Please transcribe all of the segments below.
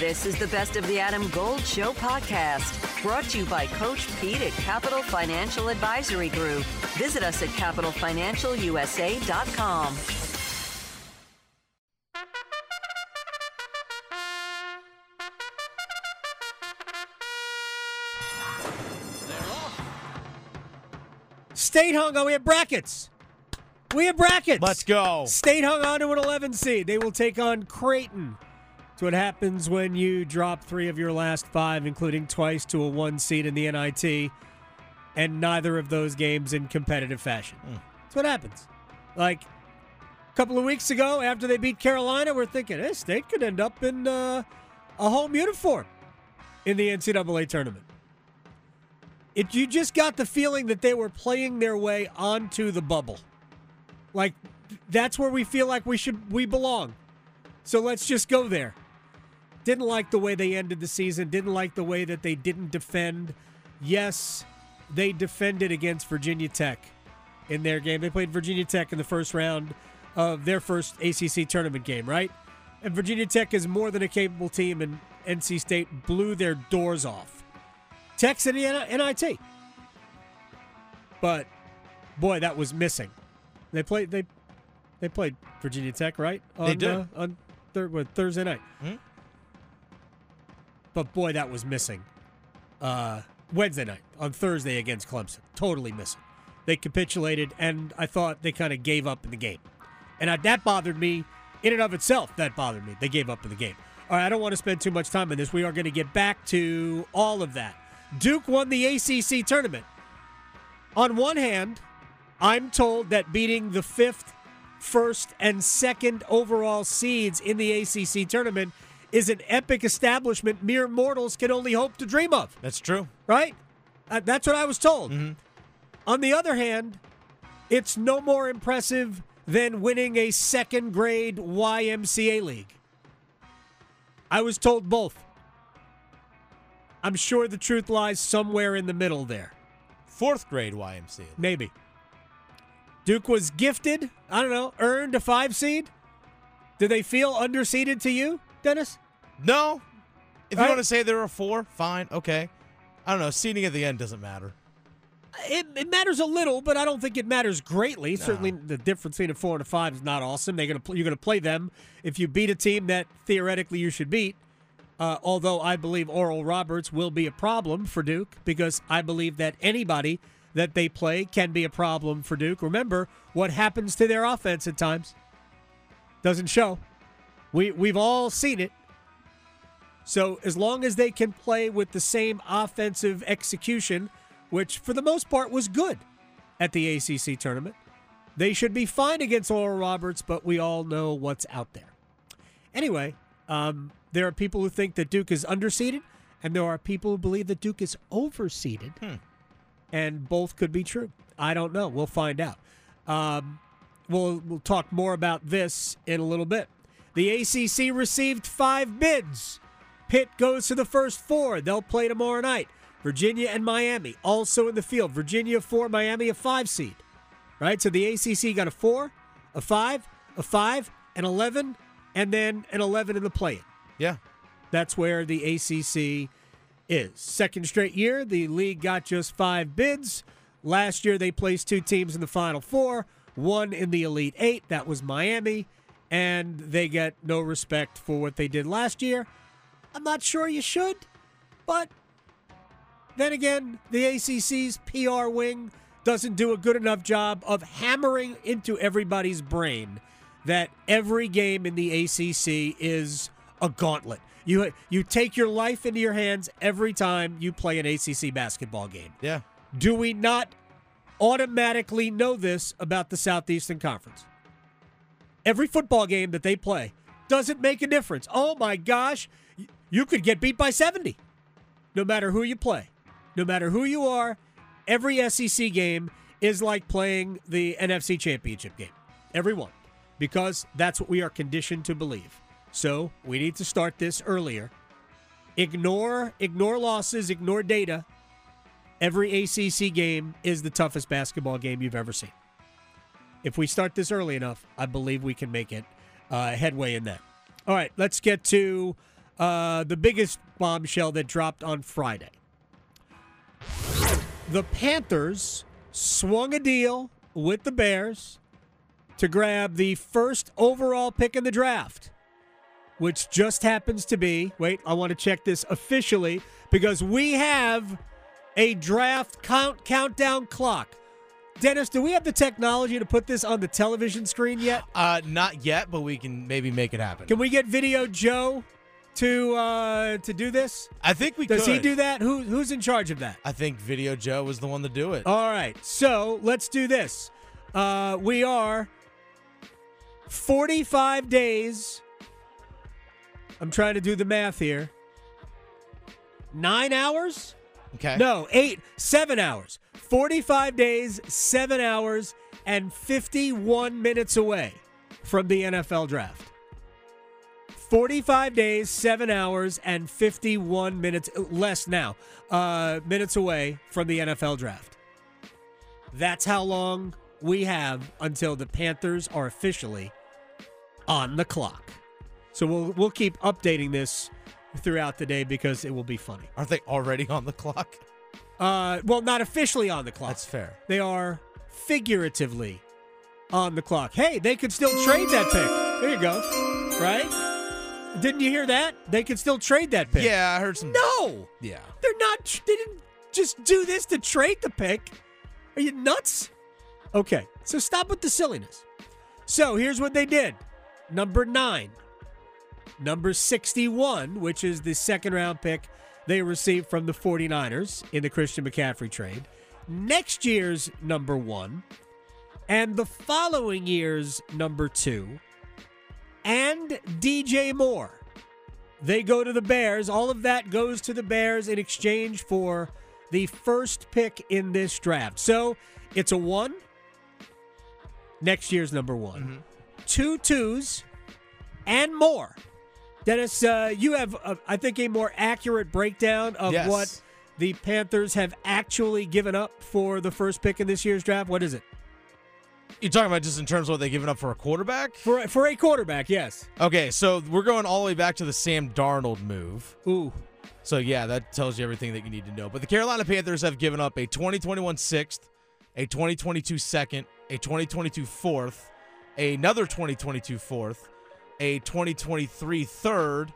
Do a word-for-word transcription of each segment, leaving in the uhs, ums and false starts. This is the Best of the Adam Gold Show podcast, brought to you by Coach Pete at Capital Financial Advisory Group. Visit us at Capital Financial U S A dot com. State hung on. We have brackets. We have brackets. Let's go. State hung on to an eleven seed. They will take on Creighton. It's what happens when you drop three of your last five, including twice to a one seed in the N I T, and neither of those games in competitive fashion. Mm. That's what happens. Like a couple of weeks ago, after they beat Carolina, we're thinking, hey, State could end up in uh, a home uniform in the N C double A tournament. It, you just got the feeling that they were playing their way onto the bubble. Like, that's where we feel like we should we belong. So let's just go there. Didn't like the way they ended the season. Didn't like the way that they didn't defend. Yes, they defended against Virginia Tech in their game. They played Virginia Tech in the first round of their first A C C tournament game, right? And Virginia Tech is more than a capable team, and N C State blew their doors off. Tech's in the N I T. But, boy, that was missing. They played they, they played Virginia Tech, right? On, they did. Uh, on thir- what, Thursday night. Mm-hmm. But, boy, that was missing. Uh, Wednesday night, on Thursday against Clemson. Totally missing. They capitulated, and I thought they kind of gave up in the game. And I, that bothered me. In and of itself, that bothered me. They gave up in the game. All right, I don't want to spend too much time on this. We are going to get back to all of that. Duke won the A C C tournament. On one hand, I'm told that beating the fifth, first, and second overall seeds in the A C C tournament is an epic establishment mere mortals can only hope to dream of. That's true. Right? Uh, that's what I was told. Mm-hmm. On the other hand, it's no more impressive than winning a second-grade Y M C A league. I was told both. I'm sure the truth lies somewhere in the middle there. Fourth grade Y M C A. Maybe. Duke was gifted, I don't know, earned a five seed. Do they feel underseeded to you, Dennis? No. If All you right. want to say there are four, fine, okay. I don't know, seeding at the end doesn't matter. It, it matters a little, but I don't think it matters greatly. No. Certainly the difference between a four and a five is not awesome. They're gonna, you're going to play them if you beat a team that theoretically you should beat. Uh, although I believe Oral Roberts will be a problem for Duke, because I believe that anybody that they play can be a problem for Duke. Remember what happens to their offense at times. Doesn't show. We, we've all seen it. So as long as they can play with the same offensive execution, which for the most part was good at the A C C tournament, they should be fine against Oral Roberts, but we all know what's out there. Anyway, um... there are people who think that Duke is underseeded, and there are people who believe that Duke is overseeded, hmm. and both could be true. I don't know. We'll find out. Um, we'll we'll talk more about this in a little bit. The A C C received five bids. Pitt goes to the first four. They'll play tomorrow night. Virginia and Miami also in the field. Virginia four, Miami a five seed. Right? So the A C C got a four, a five, a five, an eleven, and then an eleven in the play-in. Yeah. That's where the A C C is. Second straight year, the league got just five bids. Last year, they placed two teams in the Final Four, one in the Elite Eight. That was Miami, and they get no respect for what they did last year. I'm not sure you should, but then again, the A C C's P R wing doesn't do a good enough job of hammering into everybody's brain that every game in the A C C is a gauntlet. You you take your life into your hands every time you play an A C C basketball game. Yeah. Do we not automatically know this about the Southeastern Conference? Every football game that they play doesn't make a difference. Oh, my gosh. You could get beat by seventy no matter who you play. No matter who you are, every S E C game is like playing the N F C Championship game. Every one. Because that's what we are conditioned to believe. So we need to start this earlier. Ignore ignore losses, ignore data. Every A C C game is the toughest basketball game you've ever seen. If we start this early enough, I believe we can make it uh, headway in that. All right, let's get to uh, the biggest bombshell that dropped on Friday. The Panthers swung a deal with the Bears to grab the first overall pick in the draft, which just happens to be, wait, I want to check this officially, because we have a draft count countdown clock. Dennis, do we have the technology to put this on the television screen yet? Uh, not yet, but we can maybe make it happen. Can we get Video Joe to uh, to do this? I think we could. Does he do that? Who, who's in charge of that? I think Video Joe was the one to do it. All right, so let's do this. Uh, we are forty-five days. I'm trying to do the math here. Nine hours? Okay. No, eight, seven hours. forty-five days, seven hours, and fifty-one minutes away from the N F L draft. forty-five days, seven hours, and fifty-one minutes, less now, uh, minutes away from the N F L draft. That's how long we have until the Panthers are officially on the clock. So we'll we'll keep updating this throughout the day because it will be funny. Aren't they already on the clock? Uh, well, not officially on the clock. That's fair. They are figuratively on the clock. Hey, they could still trade that pick. There you go. Right? Didn't you hear that? They could still trade that pick. Yeah, I heard some. No! Yeah. They're not. They didn't just do this to trade the pick. Are you nuts? Okay, so stop with the silliness. So here's what they did. Number nine. Number sixty-one, which is the second round pick they received from the forty-niners in the Christian McCaffrey trade. Next year's number one. And the following year's number two. And D J Moore. They go to the Bears. All of that goes to the Bears in exchange for the first pick in this draft. So it's a one. Next year's number one. Mm-hmm. Two twos and more. Dennis, uh, you have, uh, I think, a more accurate breakdown of yes. what the Panthers have actually given up for the first pick in this year's draft. What is it? You're talking about just in terms of what they've given up for a quarterback? For, for a quarterback, yes. Okay, so we're going all the way back to the Sam Darnold move. Ooh. So, yeah, that tells you everything that you need to know. But the Carolina Panthers have given up a twenty twenty-one sixth, a twenty twenty-two second, a twenty twenty-two fourth, another twenty twenty-two fourth, a twenty twenty-three third,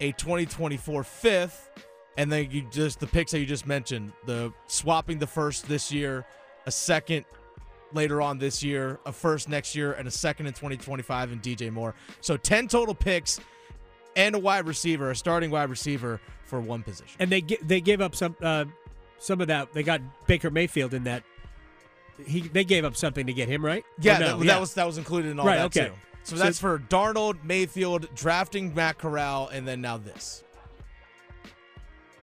a twenty twenty-four fifth, and then you just the picks that you just mentioned, the swapping the first this year, a second later on this year, a first next year, and a second in twenty twenty-five, and D J Moore. So ten total picks and a wide receiver, a starting wide receiver for one position. And they they gave up some uh, some of that. They got Baker Mayfield in that. He They gave up something to get him, right? Yeah, no? that, yeah. that was that was included in all right, that, okay. too. So, so that's for Darnold, Mayfield, drafting Matt Corral, and then now this.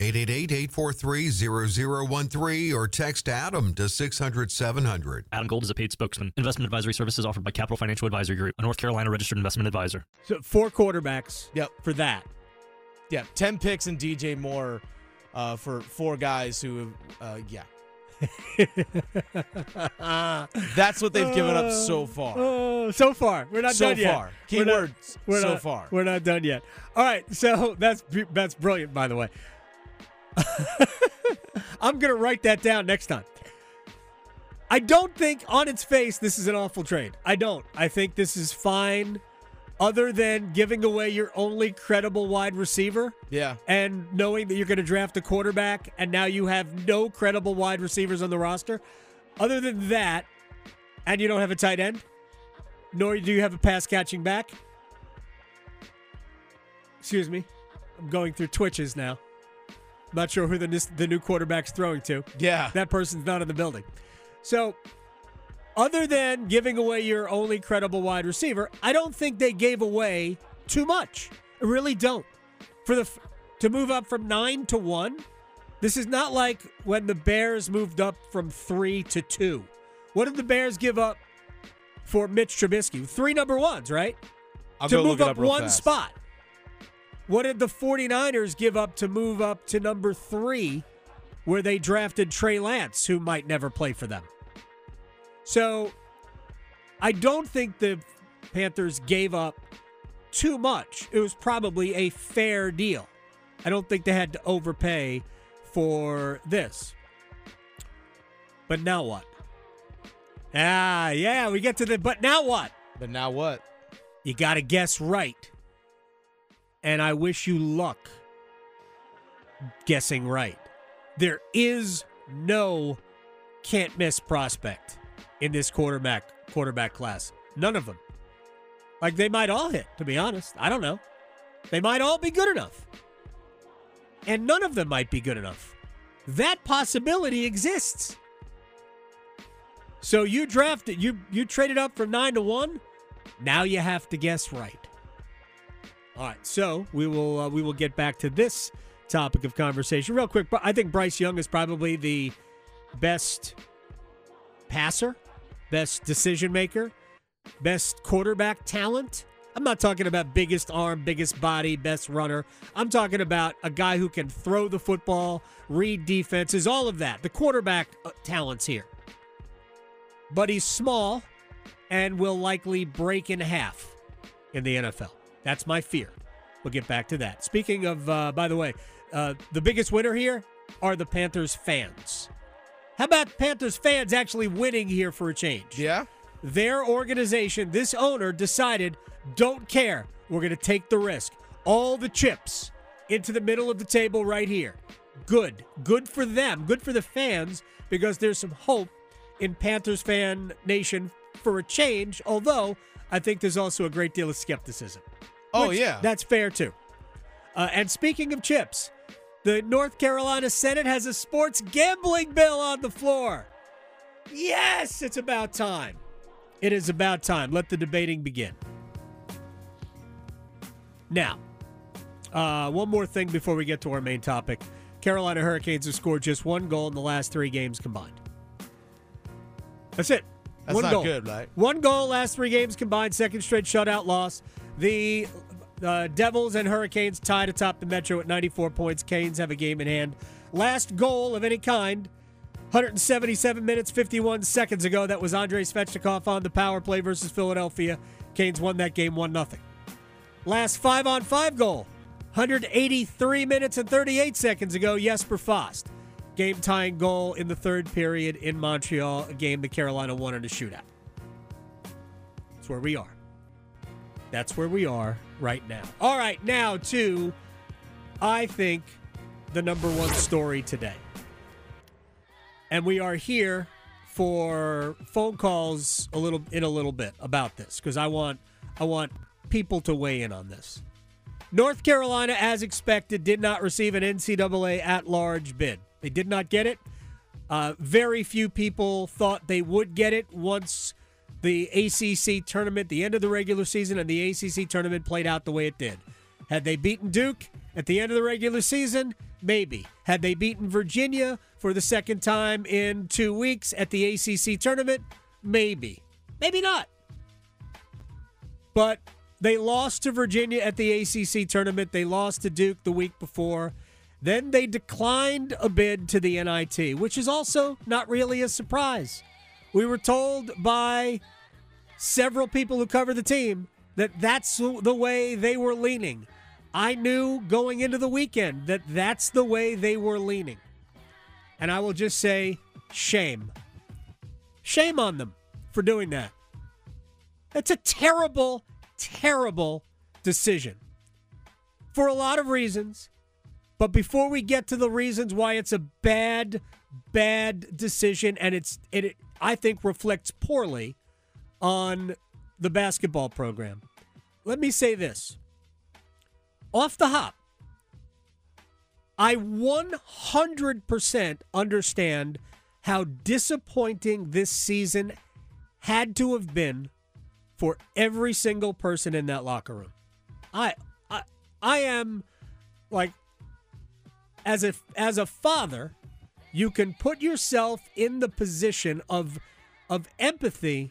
eight eight eight, eight four three, zero zero one three or text Adam to six hundred, seven hundred. Adam Gold is a paid spokesman. Investment advisory services offered by Capital Financial Advisory Group, a North Carolina registered investment advisor. So four quarterbacks yep. for that. Yeah, ten picks and D J Moore uh, for four guys who, uh, yeah. That's what they've given up so far. Uh, uh, so far, we're not so done yet. So far, keyword. We're so not, far, we're not done yet. All right, so that's that's brilliant, by the way. I'm going to write that down next time. I don't think on its face this is an awful trade. I don't. I think this is fine other than giving away your only credible wide receiver. Yeah. And knowing that you're going to draft a quarterback and now you have no credible wide receivers on the roster. Other than that, and you don't have a tight end, nor do you have a pass catching back. Excuse me. I'm going through twitches now. Not sure who the the new quarterback's throwing to. Yeah. That person's not in the building. So, other than giving away your only credible wide receiver, I don't think they gave away too much. I really don't. for the to move up from nine to one. This is not like when the Bears moved up from three to two. What did the Bears give up for Mitch Trubisky? Three number ones, right? I'll to move up, up one fast. spot. What did the 49ers give up to move up to number three, where they drafted Trey Lance, who might never play for them? So I don't think the Panthers gave up too much. It was probably a fair deal. I don't think they had to overpay for this. But now what? Ah, yeah, we get to the but now what? But now what? You got to guess right. And I wish you luck guessing right. There is no can't miss prospect in this quarterback quarterback class. None of them. Like, they might all hit, to be honest. I don't know. They might all be good enough. And none of them might be good enough. That possibility exists. So you drafted, you you traded up from nine to one. Now you have to guess right. All right, so we will uh, we will get back to this topic of conversation real quick. I think Bryce Young is probably the best passer, best decision maker, best quarterback talent. I'm not talking about biggest arm, biggest body, best runner. I'm talking about a guy who can throw the football, read defenses, all of that. The quarterback talent's here. But he's small and will likely break in half in the N F L. That's my fear. We'll get back to that. Speaking of, uh, by the way, uh, the biggest winner here are the Panthers fans. How about Panthers fans actually winning here for a change? Yeah. Their organization, this owner, decided, don't care. We're going to take the risk. All the chips into the middle of the table right here. Good. Good for them. Good for the fans, because there's some hope in Panthers fan nation for a change, although I think there's also a great deal of skepticism. Oh, yeah. That's fair, too. Uh, and speaking of chips, the North Carolina Senate has a sports gambling bill on the floor. Yes, it's about time. It is about time. Let the debating begin. Now, uh, one more thing before we get to our main topic. Carolina Hurricanes have scored just one goal in the last three games combined. That's it. That's one not goal. good, right? One goal, last three games combined, second straight shutout loss. The uh, Devils and Hurricanes tied atop the Metro at ninety-four points. Canes have a game in hand. Last goal of any kind, one hundred seventy-seven minutes, fifty-one seconds ago. That was Andrei Svechnikov on the power play versus Philadelphia. Canes won that game one nothing. Last five-on-five goal, one hundred eighty-three minutes and thirty-eight seconds ago, Jesper Fast. Game-tying goal in the third period in Montreal, a game that Carolina won in a shootout. That's where we are. That's where we are right now. All right, now to, I think, the number one story today. And we are here for phone calls a little in a little bit about this, because I want I want people to weigh in on this. North Carolina, as expected, did not receive an N C double A at-large bid. They did not get it. Uh, very few people thought they would get it once the A C C tournament, the end of the regular season, and the A C C tournament played out the way it did. Had they beaten Duke at the end of the regular season, maybe. Had they beaten Virginia for the second time in two weeks at the A C C tournament, maybe. Maybe not. But they lost to Virginia at the A C C tournament. They lost to Duke the week before. Then they declined a bid to the N I T, which is also not really a surprise. We were told by several people who cover the team that that's the way they were leaning. I knew going into the weekend that that's the way they were leaning. And I will just say, shame. Shame on them for doing that. That's a terrible, terrible decision for a lot of reasons. But before we get to the reasons why it's a bad, bad decision, and it's it, it I think reflects poorly on the basketball program, let me say this. Off the hop, I one hundred percent understand how disappointing this season had to have been for every single person in that locker room. I I, I am like, as a, as a father, you can put yourself in the position of of empathy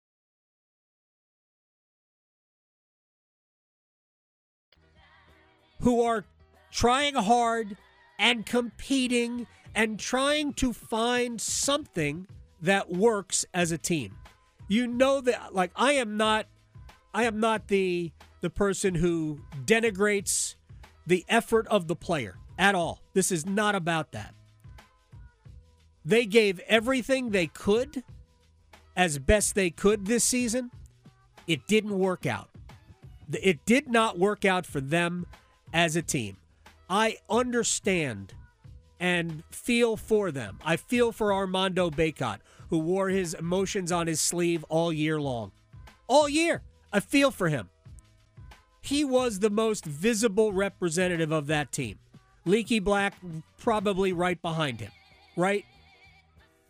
Who are trying hard and competing and trying to find something that works as a team. You know that, like, I am not I am not the the person who denigrates the effort of the player at all. This is not about that. They gave everything they could as best they could this season. It didn't work out. It did not work out for them as a team. I understand and feel for them. I feel for Armando Bacot, who wore his emotions on his sleeve all year long. All year. I feel for him. He was the most visible representative of that team. Leaky Black probably right behind him, right?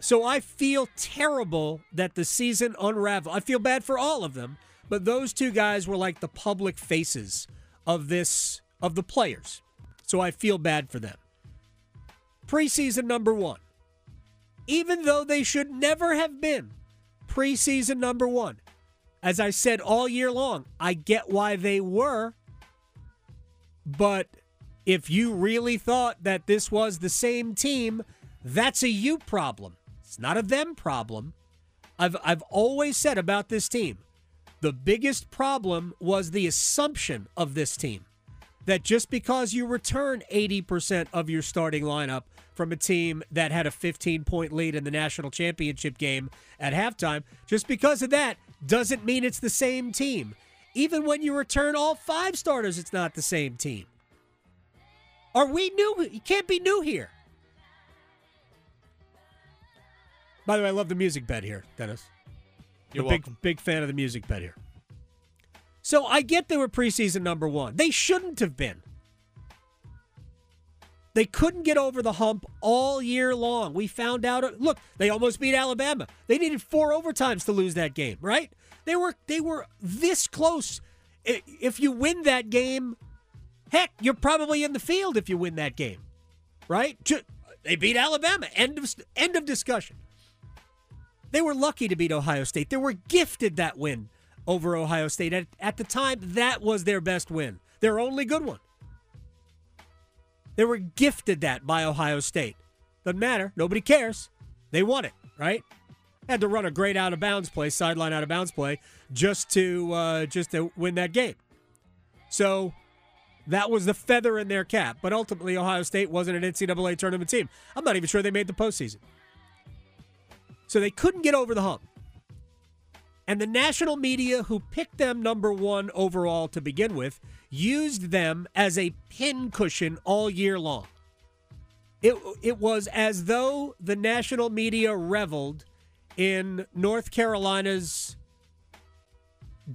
So I feel terrible that the season unraveled. I feel bad for all of them, but those two guys were like the public faces of this, of the players. So I feel bad for them. Preseason number one. Even though they should never have been preseason number one. As I said all year long, I get why they were, but if you really thought that this was the same team, that's a you problem. It's not a them problem. I've I've always said about this team, the biggest problem was the assumption of this team, that just because you return eighty percent of your starting lineup from a team that had a fifteen-point lead in the national championship game at halftime, just because of that doesn't mean it's the same team. Even when you return all five starters, it's not the same team. Are we new? You can't be new here. By the way, I love the music bed here, Dennis. You're welcome. Big, big fan of the music bed here. So I get they were preseason number one. They shouldn't have been. They couldn't get over the hump all year long. We found out, look, they almost beat Alabama. They needed four overtimes to lose that game, right? They were they were this close. If you win that game, heck, you're probably in the field if you win that game, right? They beat Alabama. End of end of discussion. They were lucky to beat Ohio State. They were gifted that win over Ohio State. At, at the time, that was their best win, their only good one. They were gifted that by Ohio State. Doesn't matter. Nobody cares. They won it, right? Had to run a great out-of-bounds play, sideline out-of-bounds play, just to uh, just to win that game. So that was the feather in their cap. But ultimately, Ohio State wasn't an N C double A tournament team. I'm not even sure they made the postseason. So they couldn't get over the hump. And the national media, who picked them number one overall to begin with, used them as a pincushion all year long. It, it was as though the national media reveled in North Carolina's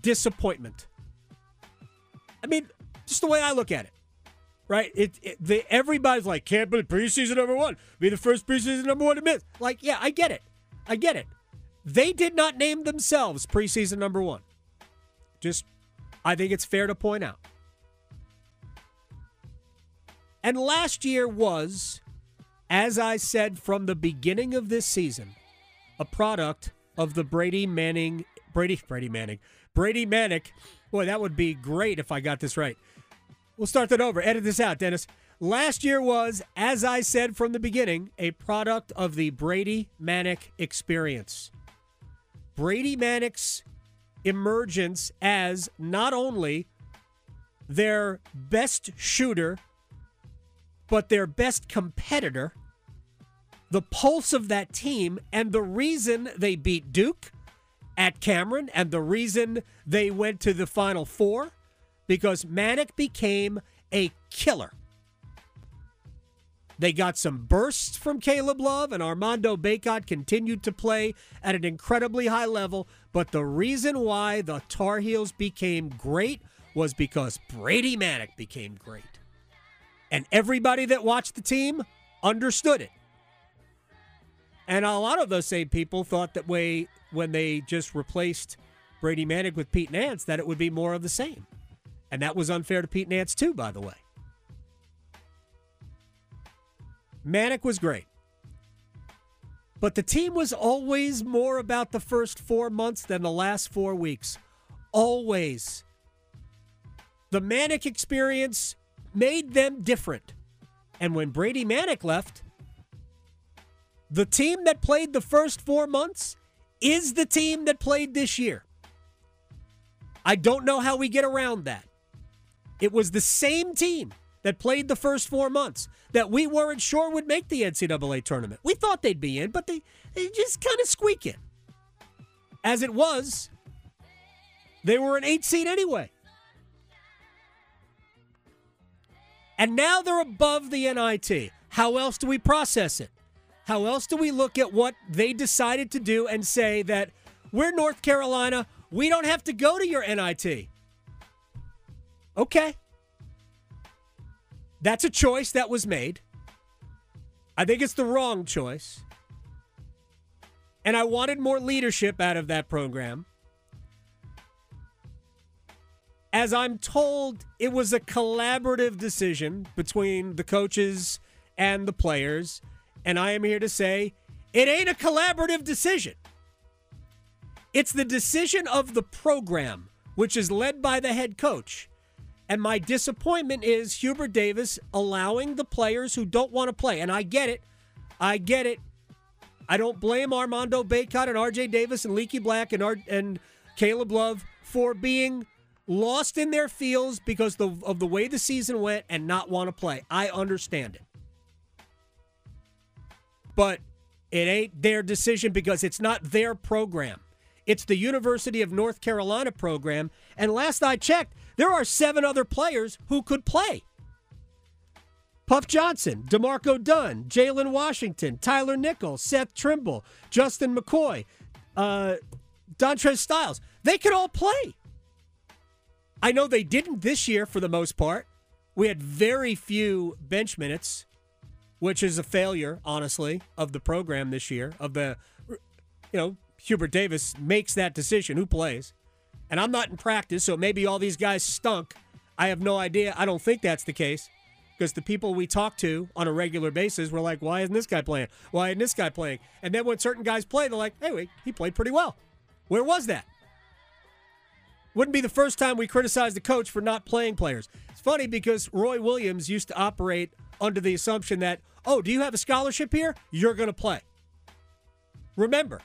disappointment. I mean, just the way I look at it, right? It, it the, everybody's like, can't be preseason number one. Be the first preseason number one to miss. Like, yeah, I get it. I get it. They did not name themselves preseason number one. Just, I think it's fair to point out. And last year was, as I said from the beginning of this season, a product of the Brady Manning, Brady, Brady Manning, Brady Manek. Boy, that would be great if I got this right. We'll start that over. Edit this out, Dennis. Last year was, as I said from the beginning, a product of the Brady Manek experience. Brady Manek's emergence as not only their best shooter, but their best competitor, the pulse of that team, and the reason they beat Duke at Cameron, and the reason they went to the Final Four, because Manek became a killer. They got some bursts from Caleb Love, and Armando Bacot continued to play at an incredibly high level. But the reason why the Tar Heels became great was because Brady Manek became great. And everybody that watched the team understood it. And a lot of those same people thought that way when they just replaced Brady Manek with Pete Nance, that it would be more of the same. And that was unfair to Pete Nance too, by the way. Manek was great. But the team was always more about the first four months than the last four weeks. Always. The Manek experience made them different. And when Brady Manek left, the team that played the first four months is the team that played this year. I don't know how we get around that. It was the same team that played the first four months that we weren't sure would make the N C double A tournament. We thought they'd be in, but they, they just kind of squeak it. As it was, they were an eight seed anyway. And now they're above the N I T. How else do we process it? How else do we look at what they decided to do and say that we're North Carolina, we don't have to go to your N I T? Okay. That's a choice that was made. I think it's the wrong choice. And I wanted more leadership out of that program. As I'm told, it was a collaborative decision between the coaches and the players. And I am here to say, it ain't a collaborative decision. It's the decision of the program, which is led by the head coach. And my disappointment is Hubert Davis allowing the players who don't want to play. And I get it. I get it. I don't blame Armando Bacot and R J Davis and Leaky Black and, R- and Caleb Love for being lost in their fields because the, of the way the season went and not want to play. I understand it. But it ain't their decision because it's not their program. It's the University of North Carolina program. And last I checked, there are seven other players who could play. Puff Johnson, DeMarco Dunn, Jalen Washington, Tyler Nichols, Seth Trimble, Justin McCoy, uh, Dontrez Styles. They could all play. I know they didn't this year for the most part. We had very few bench minutes, which is a failure, honestly, of the program this year. Of the, you know, Hubert Davis makes that decision, who plays. And I'm not in practice, so maybe all these guys stunk. I have no idea. I don't think that's the case because the people we talk to on a regular basis were like, why isn't this guy playing? Why isn't this guy playing? And then when certain guys play, they're like, hey, he played pretty well. Where was that? Wouldn't be the first time we criticized the coach for not playing players. It's funny because Roy Williams used to operate under the assumption that, oh, do you have a scholarship here? You're going to play. Remember,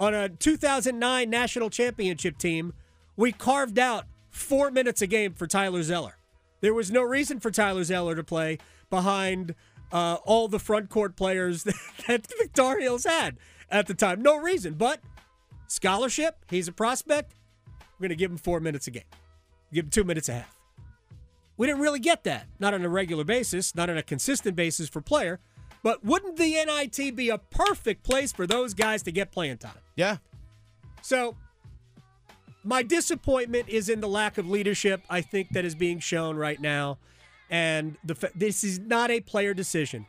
on a two thousand nine national championship team, we carved out four minutes a game for Tyler Zeller. There was no reason for Tyler Zeller to play behind uh, all the front court players that, that the Tar Heels had at the time. No reason, but scholarship, he's a prospect. We're going to give him four minutes a game. Give him two minutes a half. We didn't really get that. Not on a regular basis, not on a consistent basis for player. But wouldn't the N I T be a perfect place for those guys to get playing time? Yeah. So my disappointment is in the lack of leadership, I think, that is being shown right now. And the, this is not a player decision.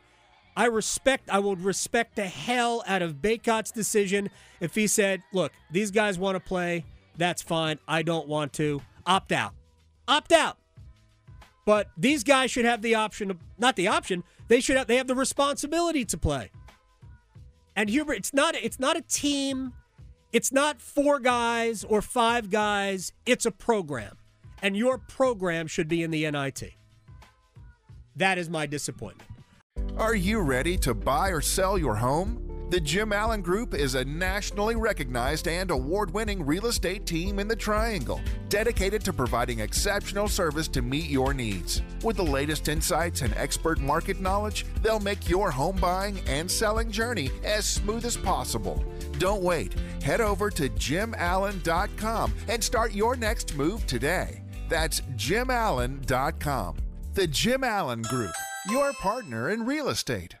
I respect, I will respect the hell out of Bacot's decision if he said, look, these guys want to play. That's fine. I don't want to. Opt out. Opt out. But these guys should have the option of, not the option, they should have they have the responsibility to play. And Hubert, it's not it's not a team, it's not four guys or five guys, it's a program. And your program should be in the N I T. That is my disappointment. Are you ready to buy or sell your home? The Jim Allen Group is a nationally recognized and award-winning real estate team in the Triangle, dedicated to providing exceptional service to meet your needs. With the latest insights and expert market knowledge, they'll make your home buying and selling journey as smooth as possible. Don't wait. Head over to Jim Allen dot com and start your next move today. That's Jim Allen dot com. The Jim Allen Group. your partner in real estate.